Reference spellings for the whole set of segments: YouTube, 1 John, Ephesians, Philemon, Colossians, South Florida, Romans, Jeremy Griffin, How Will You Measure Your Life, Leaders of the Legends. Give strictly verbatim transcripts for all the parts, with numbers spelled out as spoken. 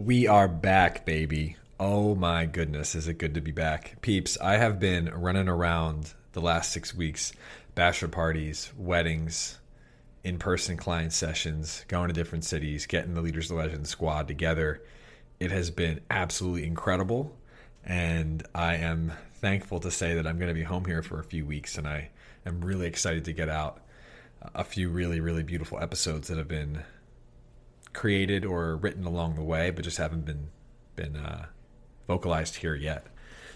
We are back, baby. Oh my goodness, is it good to be back. Peeps, I have been running around the last six weeks, bachelor parties, weddings, in-person client sessions, going to different cities, getting the Leaders of the Legends squad together. It has been absolutely incredible, and I am thankful to say that I'm going to be home here for a few weeks, and I am really excited to get out a few really, really beautiful episodes that have been created or written along the way, but just haven't been been uh, vocalized here yet.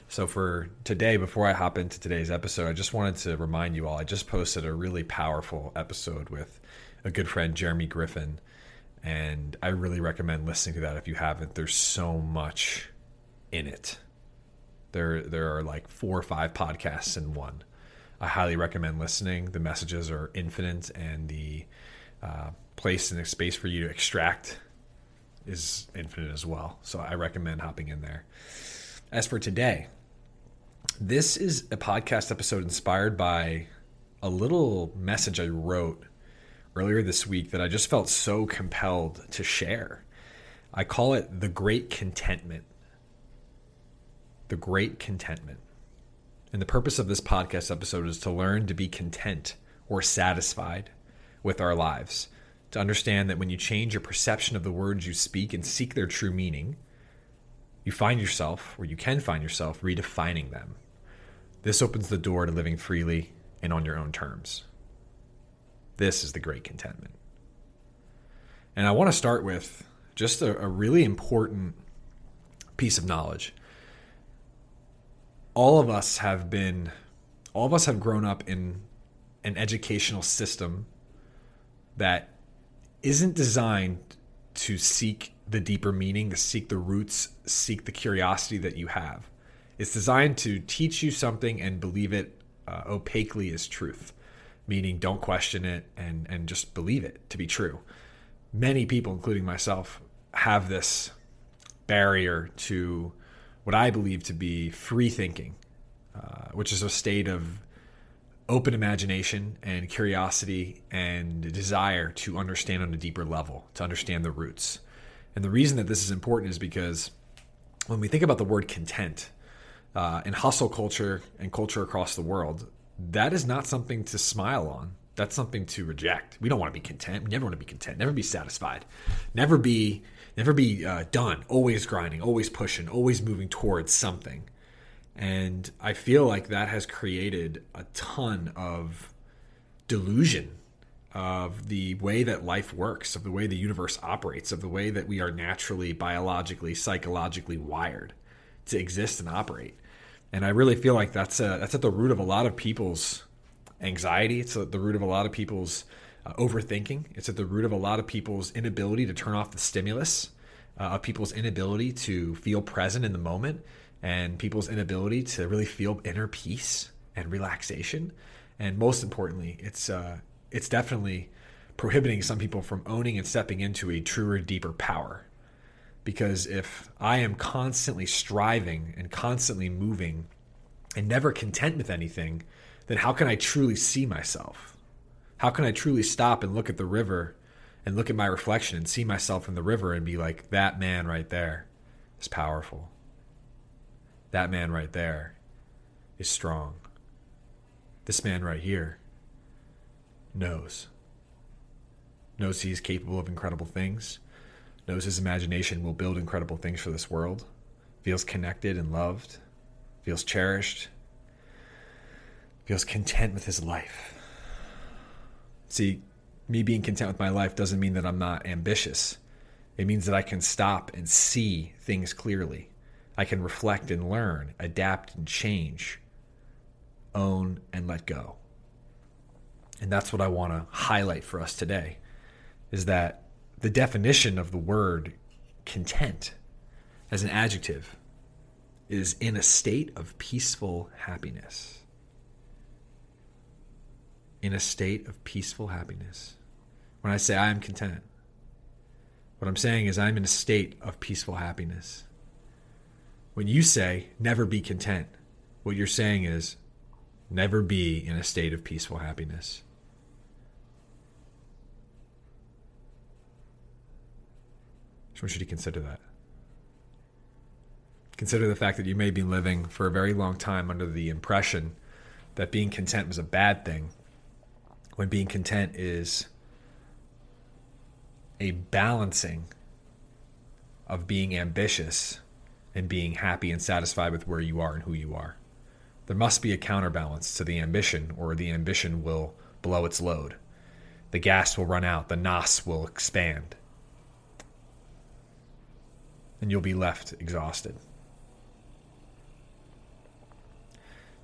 So for today, before I hop into today's episode, I just wanted to remind you all, I just posted a really powerful episode with a good friend, Jeremy Griffin, and I really recommend listening to that if you haven't. There's so much in it. There, there are like four or five podcasts in one. I highly recommend listening. The messages are infinite, and the uh, place and the space for you to extract is infinite as well. So I recommend hopping in there. As for today, this is a podcast episode inspired by a little message I wrote earlier this week that I just felt so compelled to share. I call it the Great Contentment. The Great Contentment. And the purpose of this podcast episode is to learn to be content or satisfied with our lives, to understand that when you change your perception of the words you speak and seek their true meaning, you find yourself, or you can find yourself, redefining them. This opens the door to living freely and on your own terms. This is the Great Contentment. And I want to start with just a, a really important piece of knowledge. All of us have been, all of us have grown up in an educational system that isn't designed to seek the deeper meaning, to seek the roots, seek the curiosity that you have. It's designed to teach you something and believe it uh, opaquely as truth, meaning don't question it and, and just believe it to be true. Many people, including myself, have this barrier to what I believe to be free thinking, uh, which is a state of open imagination and curiosity and desire to understand on a deeper level, to understand the roots. And the reason that this is important is because when we think about the word content uh, in hustle culture and culture across the world, that is not something to smile on. That's something to reject. We don't want to be content. We never want to be content. Never be satisfied. Never be Never be uh, done, always grinding, always pushing, always moving towards something. And I feel like that has created a ton of delusion of the way that life works, of the way the universe operates, of the way that we are naturally, biologically, psychologically wired to exist and operate. And I really feel like that's a, that's at the root of a lot of people's anxiety. It's at the root of a lot of people's Uh, overthinking. It's at the root of a lot of people's inability to turn off the stimulus, uh, of people's inability to feel present in the moment, and people's inability to really feel inner peace and relaxation. And most importantly, it's uh, it's definitely prohibiting some people from owning and stepping into a truer, deeper power. Because if I am constantly striving and constantly moving and never content with anything, then how can I truly see myself? How can I truly stop and look at the river and look at my reflection and see myself in the river and be like, that man right there is powerful. That man right there is strong. This man right here knows. Knows he's capable of incredible things. Knows his imagination will build incredible things for this world. Feels connected and loved. Feels cherished. Feels content with his life. See, me being content with my life doesn't mean that I'm not ambitious. It means that I can stop and see things clearly. I can reflect and learn, adapt and change, own and let go. And that's what I want to highlight for us today, is that the definition of the word content as an adjective is in a state of peaceful happiness. In a state of peaceful happiness. When I say I am content, what I'm saying is I'm in a state of peaceful happiness. When you say never be content, what you're saying is never be in a state of peaceful happiness. I just want you to consider that. Consider the fact that you may be living for a very long time under the impression that being content was a bad thing, when being content is a balancing of being ambitious and being happy and satisfied with where you are and who you are. There must be a counterbalance to the ambition, or the ambition will blow its load. The gas will run out. The N O S will expand. And you'll be left exhausted.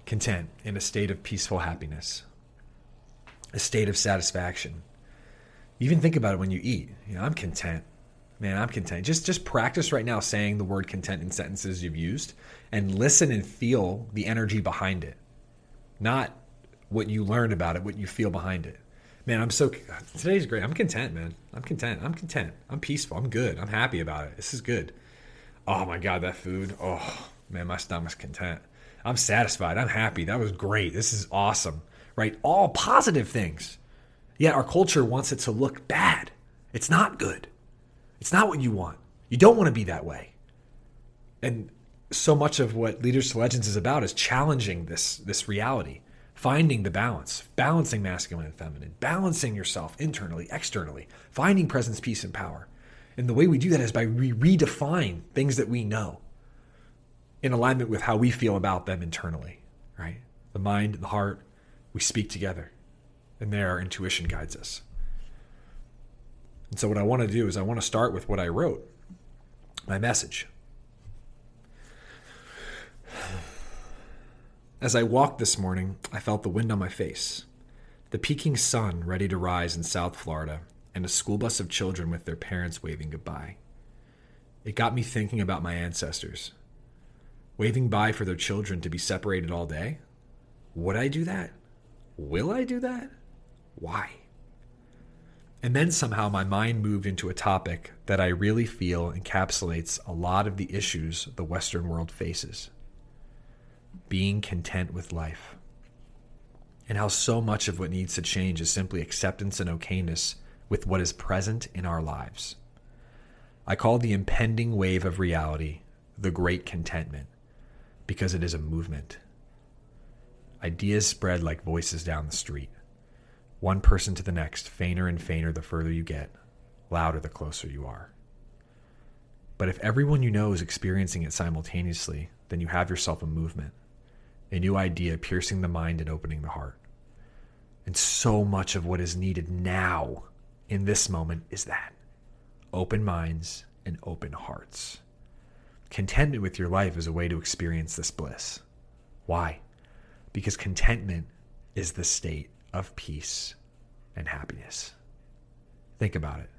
Content in a state of peaceful happiness, a state of satisfaction. Even think about it when you eat. You know, I'm content. Man, I'm content. Just just practice right now saying the word content in sentences you've used, and listen and feel the energy behind it. Not what you learned about it, what you feel behind it. Man, I'm so, today's great. I'm content, man. I'm content. I'm content. I'm peaceful. I'm good. I'm happy about it. This is good. Oh my God, that food. Oh man, my stomach's content. I'm satisfied. I'm happy. That was great. This is awesome, right? All positive things. Yet our culture wants it to look bad. It's not good. It's not what you want. You don't want to be that way. And so much of what Leaders to Legends is about is challenging this, this reality, finding the balance, balancing masculine and feminine, balancing yourself internally, externally, finding presence, peace, and power. And the way we do that is by we redefine things that we know in alignment with how we feel about them internally, right? The mind, the heart, we speak together. And there our intuition guides us. And so what I want to do is I want to start with what I wrote, my message. As I walked this morning, I felt the wind on my face, the peaking sun ready to rise in South Florida, and a school bus of children with their parents waving goodbye. It got me thinking about my ancestors, waving bye for their children to be separated all day. Would I do that? Will I do that? Why? And then somehow my mind moved into a topic that I really feel encapsulates a lot of the issues the Western world faces. Being content with life. And how so much of what needs to change is simply acceptance and okayness with what is present in our lives. I call the impending wave of reality the Great Contentment, because it is a movement. Ideas spread like voices down the street. One person to the next, fainter and fainter the further you get, louder the closer you are. But if everyone you know is experiencing it simultaneously, then you have yourself a movement, a new idea piercing the mind and opening the heart. And so much of what is needed now, in this moment, is that. Open minds and open hearts. Contentment with your life is a way to experience this bliss. Why? Because contentment is the state of peace and happiness. Think about it.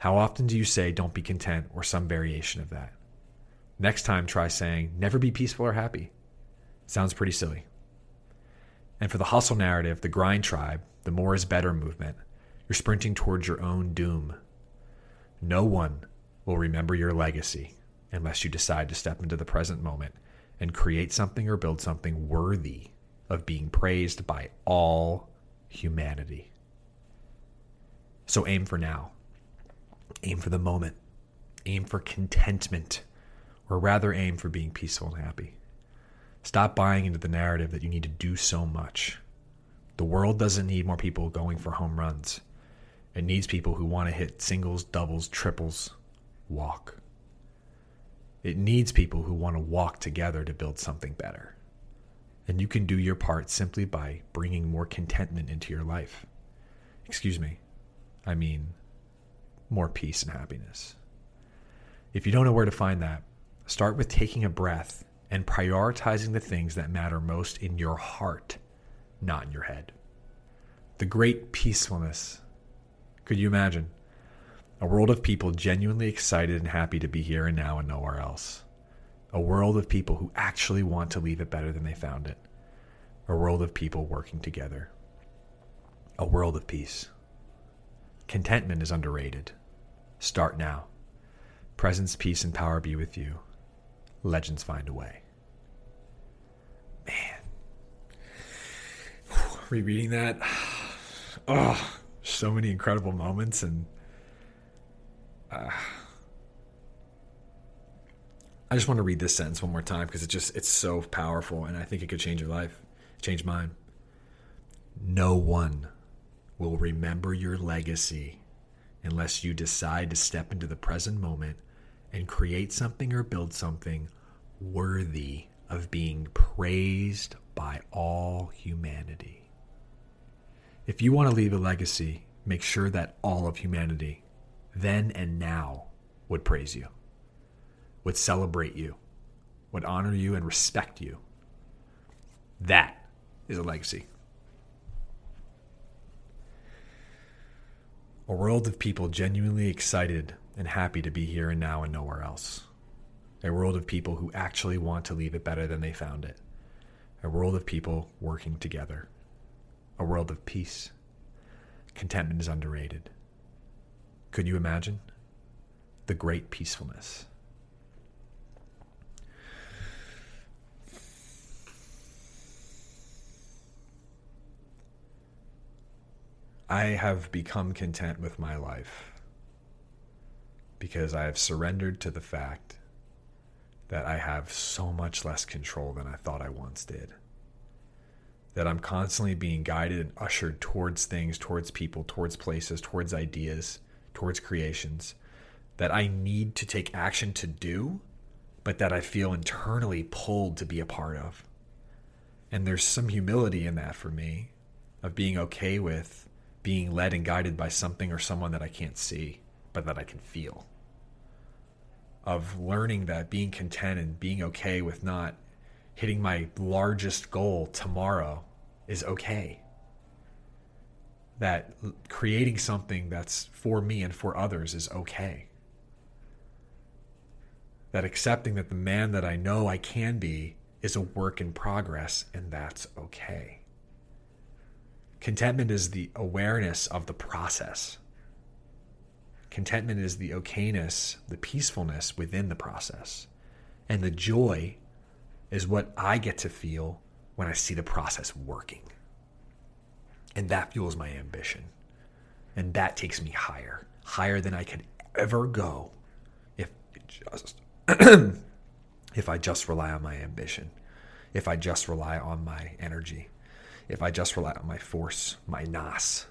How often do you say don't be content, or some variation of that? Next time, try saying never be peaceful or happy. Sounds pretty silly. And for the hustle narrative, the grind tribe, the more is better movement, you're sprinting towards your own doom. No one will remember your legacy unless you decide to step into the present moment and create something or build something worthy of being praised by all humanity. So aim for now. Aim for the moment. Aim for contentment, or rather aim for being peaceful and happy. Stop buying into the narrative that you need to do so much. The world doesn't need more people going for home runs. It needs people who want to hit singles, doubles, triples, walk. It needs people who want to walk together to build something better. And you can do your part simply by bringing more contentment into your life. Excuse me. I mean, more peace and happiness. If you don't know where to find that, start with taking a breath and prioritizing the things that matter most in your heart, not in your head. The great peacefulness. Could you imagine? A world of people genuinely excited and happy to be here and now and nowhere else. A world of people who actually want to leave it better than they found it. A world of people working together. A world of peace. Contentment is underrated. Start now. Presence, peace, and power be with you. Legends find a way. Man. Rereading that. Oh, so many incredible moments, and... Uh, I just want to read this sentence one more time because it just it's so powerful, and I think it could change your life, change mine. No one will remember your legacy unless you decide to step into the present moment and create something or build something worthy of being praised by all humanity. If you want to leave a legacy, make sure that all of humanity, then and now, would praise you, would celebrate you, would honor you and respect you. That is a legacy. A world of people genuinely excited and happy to be here and now and nowhere else. A world of people who actually want to leave it better than they found it. A world of people working together. A world of peace. Contentment is underrated. Could you imagine? The great peacefulness. I have become content with my life because I have surrendered to the fact that I have so much less control than I thought I once did. That I'm constantly being guided and ushered towards things, towards people, towards places, towards ideas, towards creations that I need to take action to do, but that I feel internally pulled to be a part of. And there's some humility in that for me, of being okay with being led and guided by something or someone that I can't see, but that I can feel. Of learning that being content and being okay with not hitting my largest goal tomorrow is okay. That creating something that's for me and for others is okay. That accepting that the man that I know I can be is a work in progress, and that's okay. Contentment is the awareness of the process. Contentment is the okayness, the peacefulness within the process. And the joy is what I get to feel when I see the process working. And that fuels my ambition. And that takes me higher, higher than I could ever go if just if I just rely on my ambition, if I just rely on my energy, if I just rely on my force, my nous.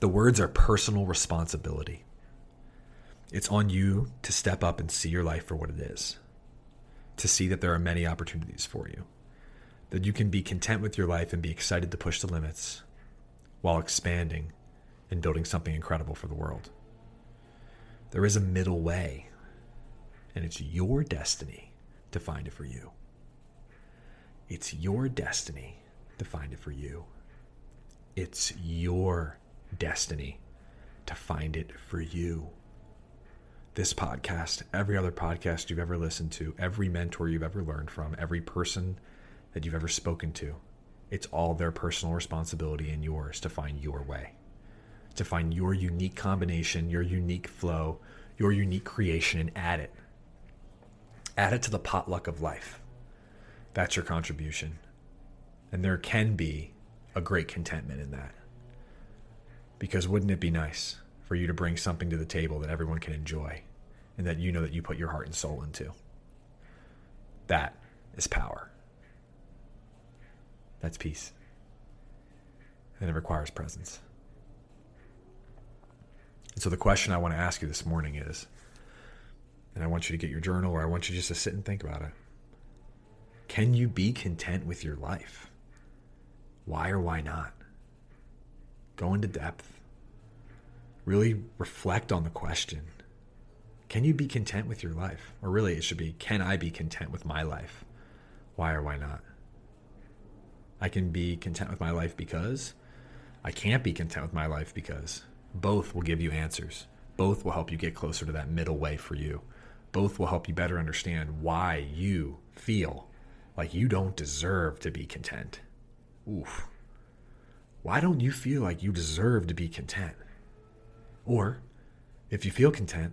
The words are personal responsibility. It's on you to step up and see your life for what it is, to see that there are many opportunities for you, that you can be content with your life and be excited to push the limits while expanding and building something incredible for the world. There is a middle way, and it's your destiny to find it for you. It's your destiny to find it for you. It's your destiny to find it for you. This podcast, every other podcast you've ever listened to, every mentor you've ever learned from, every person that you've ever spoken to, it's all their personal responsibility and yours to find your way, to find your unique combination, your unique flow, your unique creation, and add it. Add it to the potluck of life. That's your contribution. And there can be a great contentment in that. Because wouldn't it be nice for you to bring something to the table that everyone can enjoy and that you know that you put your heart and soul into? That is power. That's peace. And it requires presence. And so the question I want to ask you this morning is, and I want you to get your journal, or I want you just to sit and think about it. Can you be content with your life? Why or why not? Go into depth. Really reflect on the question. Can you be content with your life? Or really it should be, can I be content with my life? Why or why not? I can be content with my life because. I can't be content with my life because. Both will give you answers. Both will help you get closer to that middle way for you. Both will help you better understand why you feel like you don't deserve to be content. Oof. Why don't you feel like you deserve to be content? Or, if you feel content,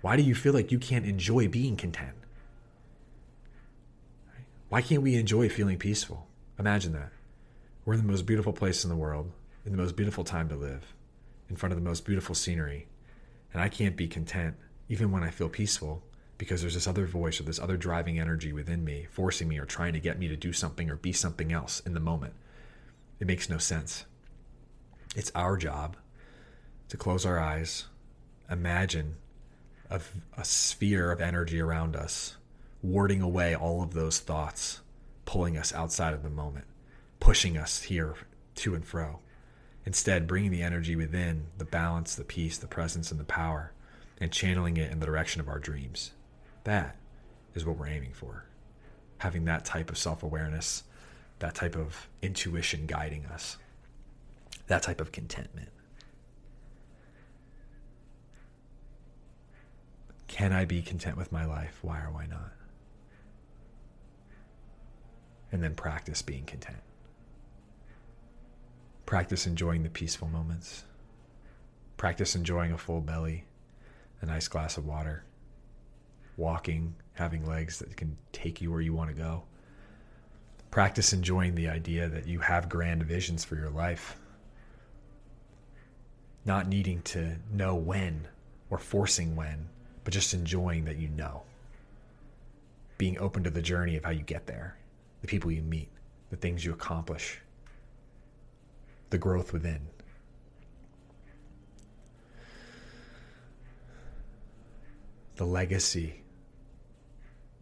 why do you feel like you can't enjoy being content? Why can't we enjoy feeling peaceful? Imagine that. We're in the most beautiful place in the world, in the most beautiful time to live, in front of the most beautiful scenery, and I can't be content even when I feel peaceful, because there's this other voice or this other driving energy within me forcing me or trying to get me to do something or be something else in the moment. It makes no sense. It's our job to close our eyes, imagine a, a sphere of energy around us, warding away all of those thoughts, pulling us outside of the moment, pushing us here to and fro. Instead, bringing the energy within, the balance, the peace, the presence, and the power, and channeling it in the direction of our dreams. That is what we're aiming for. Having that type of self-awareness, that type of intuition guiding us, that type of contentment. Can I be content with my life? Why or why not? And then practice being content. Practice enjoying the peaceful moments. Practice enjoying a full belly, a nice glass of water, walking, having legs that can take you where you want to go. Practice enjoying the idea that you have grand visions for your life, not needing to know when or forcing when, but just enjoying that you know. Being open to the journey of how you get there, the people you meet, the things you accomplish, the growth within. The legacy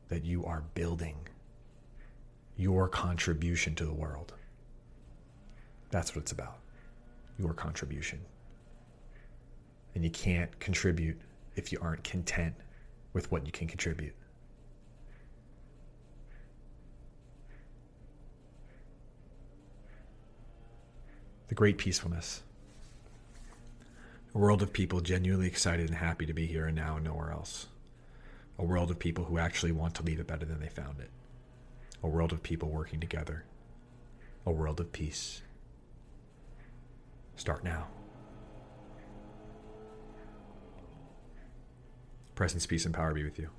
that you are building, your contribution to the world. That's what it's about, your contribution. And you can't contribute if you aren't content with what you can contribute. The great peacefulness. A world of people genuinely excited and happy to be here and now and nowhere else. A world of people who actually want to leave it better than they found it. A world of people working together. A world of peace. Start now. Presence, peace, and power be with you.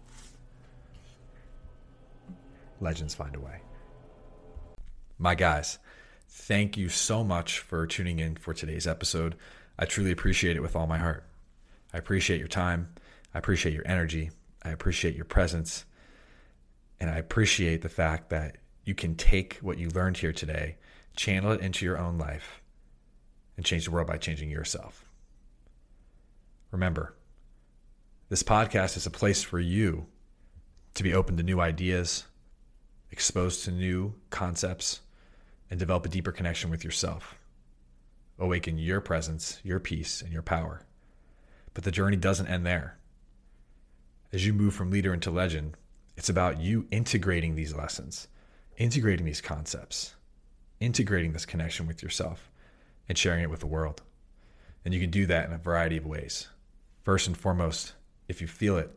Legends find a way. My guys, thank you so much for tuning in for today's episode. I truly appreciate it with all my heart. I appreciate your time. I appreciate your energy. I appreciate your presence. And I appreciate the fact that you can take what you learned here today, channel it into your own life, and change the world by changing yourself. Remember, this podcast is a place for you to be open to new ideas, exposed to new concepts, and develop a deeper connection with yourself. Awaken your presence, your peace, and your power. But the journey doesn't end there. As you move from leader into legend, it's about you integrating these lessons, integrating these concepts, integrating this connection with yourself, and sharing it with the world. And you can do that in a variety of ways. First and foremost, if you feel it,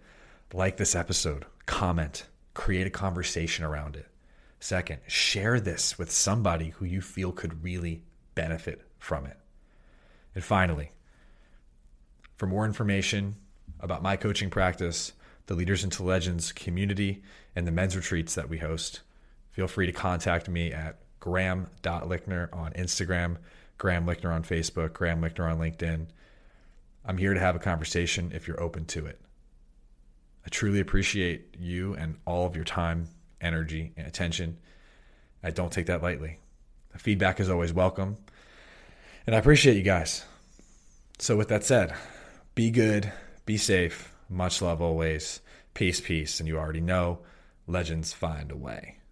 like this episode, comment, create a conversation around it. Second, share this with somebody who you feel could really benefit from it. And finally, for more information about my coaching practice, the Leaders into Legends community, and the men's retreats that we host, feel free to contact me at graham dot lichtner on Instagram, Graham Lichtner on Facebook, Graham Lichtner on LinkedIn. I'm here to have a conversation if you're open to it. I truly appreciate you and all of your time, energy, and attention. I don't take that lightly. The feedback is always welcome. And I appreciate you guys. So with that said, be good, be safe, much love always, peace, peace, and you already know, legends find a way.